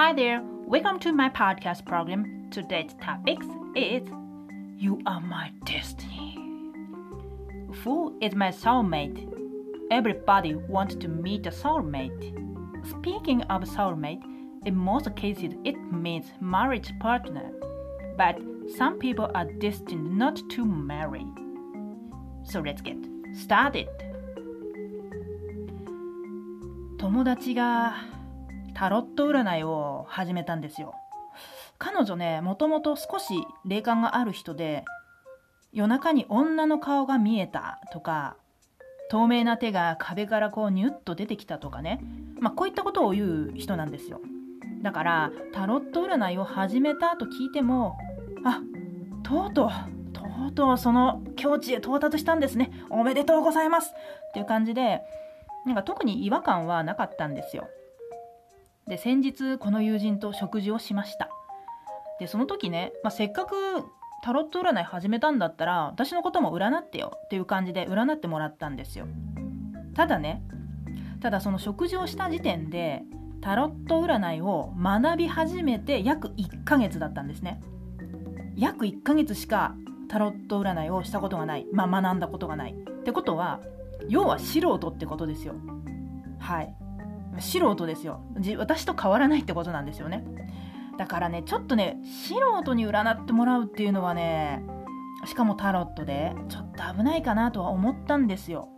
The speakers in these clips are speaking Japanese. Hi there, welcome to my podcast program. Today's topic is You are my destiny. Who is my soulmate? Everybody wants to meet a soulmate. Speaking of soulmate, in most cases it means marriage partner, but some people are destined not to marry. So let's get started. 友達がタロット占いを始めたんですよ。彼女ね、もともと少し霊感がある人で、夜中に女の顔が見えたとか、透明な手が壁からこうニュッと出てきたとかね、こういったことを言う人なんですよ。だからタロット占いを始めたと聞いても、とうとうその境地へ到達したんですね、おめでとうございますっていう感じで、なんか特に違和感はなかったんですよ。で、先日この友人と食事をしました。で、その時ね、せっかくタロット占い始めたんだったら私のことも占ってよっていう感じで占ってもらったんですよ。ただその食事をした時点でタロット占いを学び始めて約1ヶ月だったんですね。約1ヶ月しかタロット占いをしたことがない、学んだことがないってことは、要は素人ってことですよ。はい、素人ですよ。私と変わらないってことなんですよね。だからね、ちょっとね、素人に占ってもらうっていうのはね、しかもタロットでちょっと危ないかなとは思ったんですよ。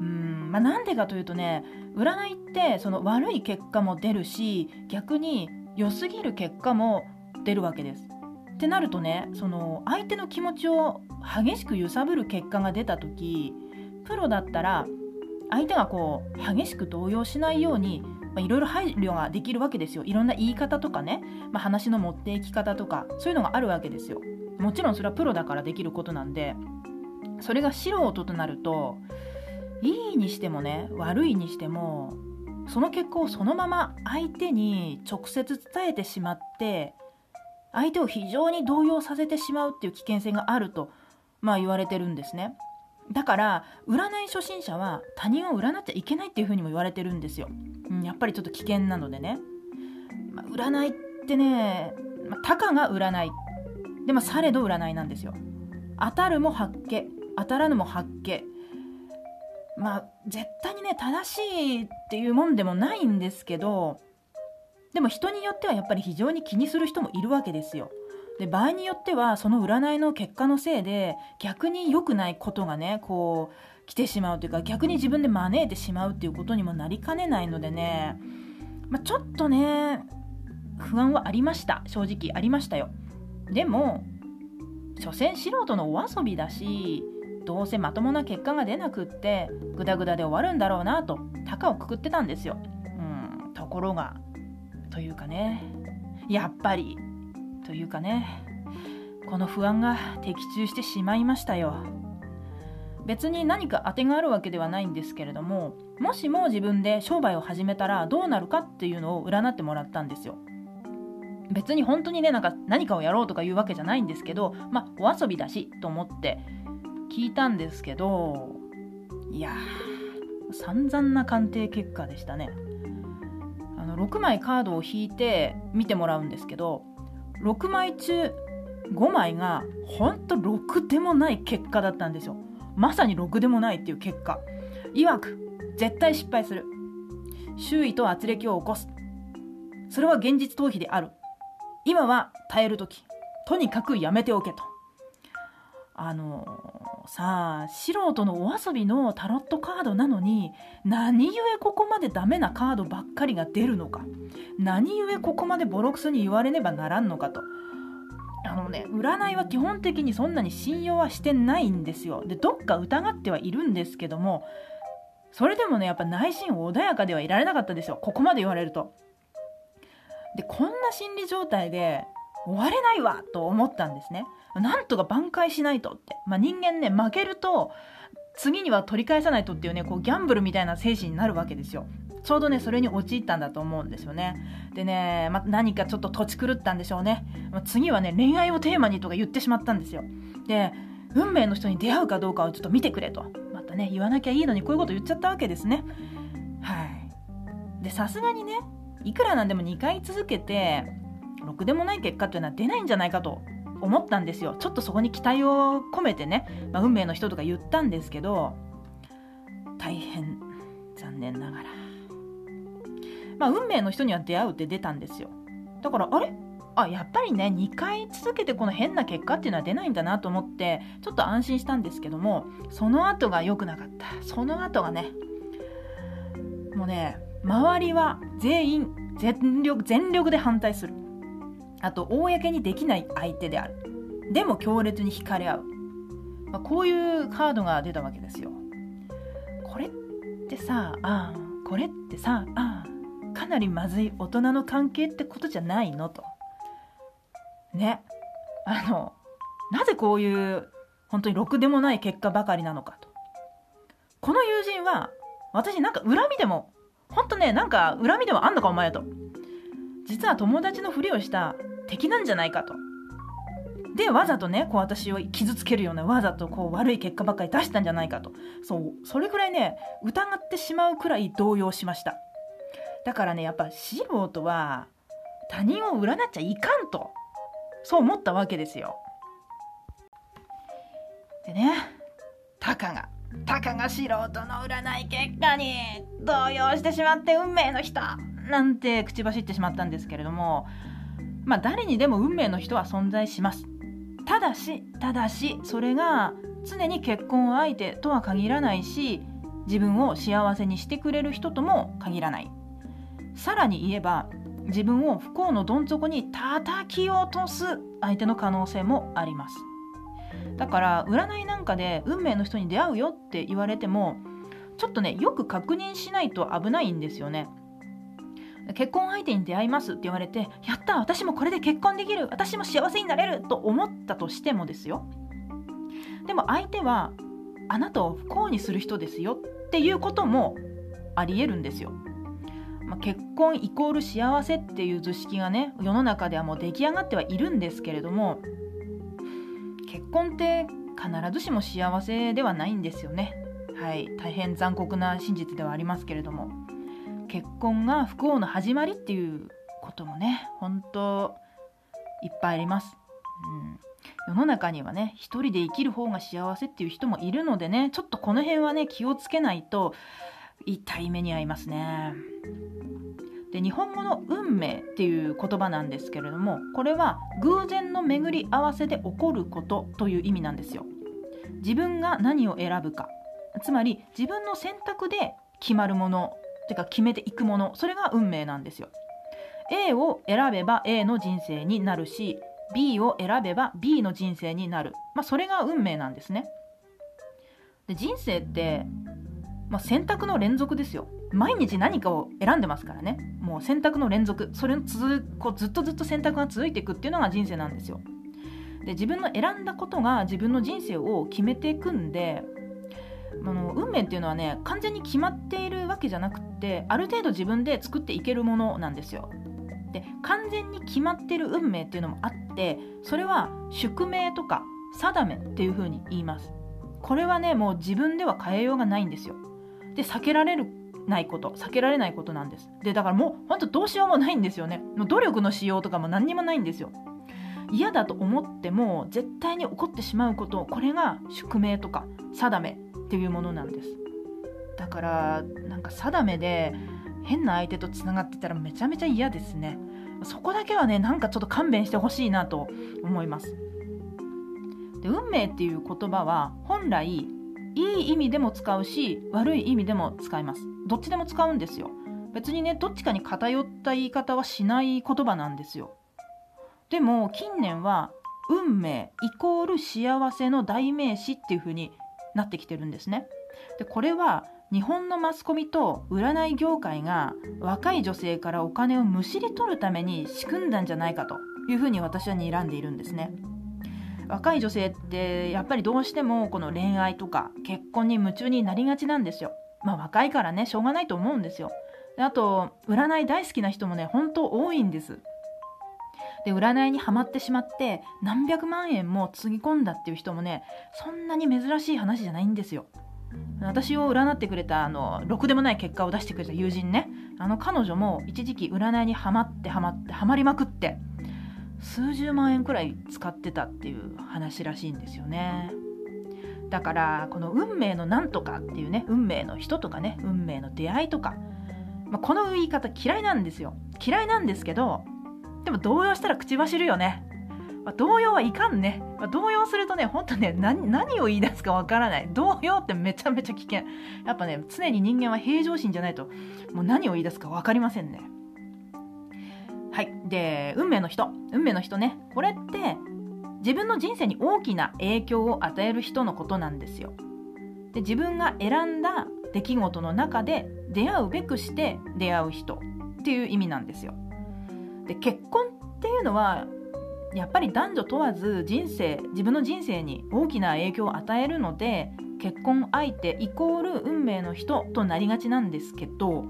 なんでかというとね、占いってその悪い結果も出るし、逆に良すぎる結果も出るわけです。ってなるとね、その相手の気持ちを激しく揺さぶる結果が出た時、プロだったら相手がこう激しく動揺しないようにいろいろ配慮ができるわけですよ。いろんな言い方とかね、話の持っていき方とか、そういうのがあるわけですよ。もちろんそれはプロだからできることなんで、それが素人となると、いいにしてもね、悪いにしても、その結果をそのまま相手に直接伝えてしまって、相手を非常に動揺させてしまうっていう危険性があると、言われてるんですね。だから占い初心者は他人を占っちゃいけないっていうふうにも言われてるんですよ。やっぱりちょっと危険なのでね、占いってね、たかが占いで、されど占いなんですよ。当たるも発見、当たらぬも発見。絶対にね、正しいっていうもんでもないんですけど、でも人によってはやっぱり非常に気にする人もいるわけですよ。で、場合によってはその占いの結果のせいで逆に良くないことがね、こう来てしまうというか、逆に自分で招いてしまうっていうことにもなりかねないのでね、ちょっとね、不安はありました。正直ありましたよ。でも所詮素人のお遊びだし、どうせまともな結果が出なくってグダグダで終わるんだろうなと高をくくってたんですよ。ところがというかね、やっぱりというかね、この不安が的中してしまいましたよ。別に何か当てがあるわけではないんですけれども、もしも自分で商売を始めたらどうなるかっていうのを占ってもらったんですよ。別に本当にね、何かをやろうとかいうわけじゃないんですけど、お遊びだしと思って聞いたんですけど、いやー、散々な鑑定結果でしたね。6枚カードを引いて見てもらうんですけど、6枚中5枚がほんとろくでもない結果だったんですよ。まさにろくでもないっていう結果。曰く、絶対失敗する。周囲と軋轢を起こす。それは現実逃避である。今は耐える時。とにかくやめておけと。素人のお遊びのタロットカードなのに、何故ここまでダメなカードばっかりが出るのか、何故ここまでボロクソに言われねばならんのかと。占いは基本的にそんなに信用はしてないんですよ。で、どっか疑ってはいるんですけども、それでもね、やっぱ内心穏やかではいられなかったですよ、ここまで言われると。で、こんな心理状態で終われないわと思ったんですね。なんとか挽回しないとって、人間ね、負けると次には取り返さないとっていうね、こうギャンブルみたいな精神になるわけですよ。ちょうどね、それに陥ったんだと思うんですよね。でね、何かちょっと土地狂ったんでしょうね。次はね、恋愛をテーマにとか言ってしまったんですよ。で、運命の人に出会うかどうかをちょっと見てくれと、またね、言わなきゃいいのにこういうこと言っちゃったわけですね。はい。で、さすがにね、いくらなんでも2回続けてろくでもない結果というのは出ないんじゃないかと思ったんですよ。ちょっとそこに期待を込めてね、運命の人とか言ったんですけど、大変残念ながら、運命の人には出会うって出たんですよ。だからやっぱりね、2回続けてこの変な結果っていうのは出ないんだなと思ってちょっと安心したんですけども、その後が良くなかった。その後がね、もうね、周りは全員全力で反対する。あと公にできない相手である。でも強烈に惹かれ合う、こういうカードが出たわけですよ。これってかなりまずい大人の関係ってことじゃないのとね。なぜこういう本当にろくでもない結果ばかりなのかと。この友人は私恨みでもあんのかお前と、実は友達のふりをした敵なんじゃないかと。でわざとね、こう私を傷つけるような、わざとこう悪い結果ばっかり出したんじゃないかと。それくらいね、疑ってしまうくらい動揺しました。だからね、やっぱ素人は他人を占っちゃいかんと、そう思ったわけですよ。でね、たかが素人の占い結果に動揺してしまって運命の人なんて口走ってしまったんですけれども、誰にでも運命の人は存在します。ただしそれが常に結婚相手とは限らないし、自分を幸せにしてくれる人とも限らない。さらに言えば、自分を不幸のどん底に叩き落とす相手の可能性もあります。だから占いなんかで運命の人に出会うよって言われても、ちょっとね、よく確認しないと危ないんですよね。結婚相手に出会いますって言われて、やった、私もこれで結婚できる、私も幸せになれると思ったとしてもですよ、でも相手はあなたを不幸にする人ですよっていうこともありえるんですよ。結婚イコール幸せっていう図式がね、世の中ではもう出来上がってはいるんですけれども、結婚って必ずしも幸せではないんですよね。はい、大変残酷な真実ではありますけれども、結婚が不幸の始まりっていうこともね、本当いっぱいあります、世の中にはね、一人で生きる方が幸せっていう人もいるのでね、ちょっとこの辺はね、気をつけないと痛い目に遭いますね。で、日本語の運命っていう言葉なんですけれども、これは偶然の巡り合わせで起こることという意味なんですよ。自分が何を選ぶか、つまり自分の選択で決まるものというか決めていくもの、それが運命なんですよ。 A を選べば A の人生になるし、 B を選べば B の人生になる、それが運命なんですね。で、人生って、選択の連続ですよ。毎日何かを選んでますからね、もう選択の連続、それのずっと選択が続いていくっていうのが人生なんですよ。で、自分の選んだことが自分の人生を決めていくんで、運命っていうのはね、完全に決まっているわけじゃなくて、ある程度自分で作っていけるものなんですよ。で、完全に決まってる運命っていうのもあって、それは宿命とか定めっていう風に言います。これはね、もう自分では変えようがないんですよ。で、避けられないことなんです。で、だからもう本当どうしようもないんですよね。もう努力のしようとかも何にもないんですよ。嫌だと思っても絶対に起こってしまうこと、これが宿命とか定めっていうものなんです。だから定めで変な相手とつながってたらめちゃめちゃ嫌ですね。そこだけはね、ちょっと勘弁してほしいなと思います。で、運命っていう言葉は本来いい意味でも使うし、悪い意味でも使います。どっちでも使うんですよ。別にね、どっちかに偏った言い方はしない言葉なんですよ。でも近年は運命イコール幸せの代名詞っていう風になってきてるんですね。で、これは日本のマスコミと占い業界が若い女性からお金をむしり取るために仕組んだんじゃないかという風に私は睨んでいるんですね。若い女性ってやっぱりどうしてもこの恋愛とか結婚に夢中になりがちなんですよ。若いからね、しょうがないと思うんですよ。で、あと占い大好きな人もね、本当多いんです。で、占いにはまってしまって何百万円もつぎ込んだっていう人もね、そんなに珍しい話じゃないんですよ。私を占ってくれたろくでもない結果を出してくれた友人ね、彼女も一時期占いにハマりまくって数十万円くらい使ってたっていう話らしいんですよね。だからこの運命のなんとかっていうね、運命の人とかね、運命の出会いとか、この言い方嫌いなんですよ。嫌いなんですけど、でも動揺したら口走るよね。動揺はいかんね。動揺するとね、本当ね、何を言い出すかわからない。動揺ってめちゃめちゃ危険。やっぱね、常に人間は平常心じゃないと、もう何を言い出すかわかりませんね。はい。で、運命の人ね。これって、自分の人生に大きな影響を与える人のことなんですよ。で、自分が選んだ出来事の中で出会うべくして出会う人っていう意味なんですよ。で、結婚っていうのは、やっぱり男女問わず自分の人生に大きな影響を与えるので、結婚相手イコール運命の人となりがちなんですけど、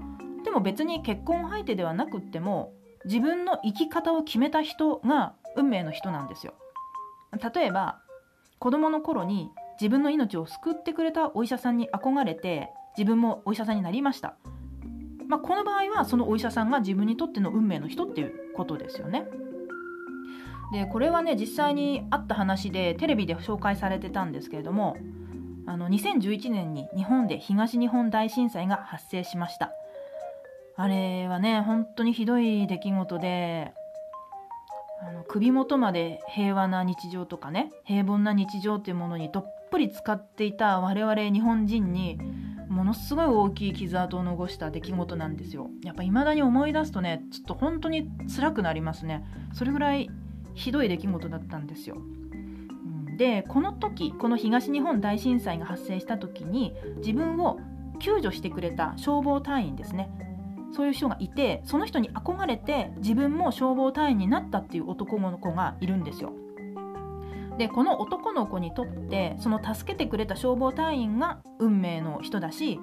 でも別に結婚相手ではなくっても自分の生き方を決めた人が運命の人なんですよ。例えば子供の頃に自分の命を救ってくれたお医者さんに憧れて自分もお医者さんになりました。この場合はそのお医者さんが自分にとっての運命の人っていうことですよね。でこれはね、実際にあった話でテレビで紹介されてたんですけれども、2011年に日本で東日本大震災が発生しました。あれはね、本当にひどい出来事で、首元まで平和な日常とかね、平凡な日常というものにどっぷり使っていた我々日本人にものすごい大きい傷跡を残した出来事なんですよ。やっぱ未だに思い出すとね、ちょっと本当に辛くなりますね。それぐらいひどい出来事だったんですよ。で、この東日本大震災が発生した時に自分を救助してくれた消防隊員ですね、そういう人がいて、その人に憧れて自分も消防隊員になったっていう男の子がいるんですよ。で、この男の子にとってその助けてくれた消防隊員が運命の人だし、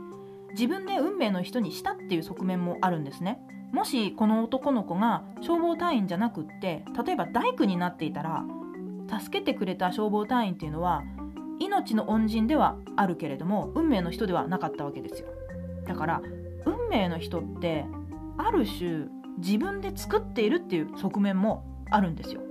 自分で運命の人にしたっていう側面もあるんですね。もしこの男の子が消防隊員じゃなくって、例えば大工になっていたら、助けてくれた消防隊員っていうのは命の恩人ではあるけれども運命の人ではなかったわけですよ。だから運命の人ってある種自分で作っているっていう側面もあるんですよ。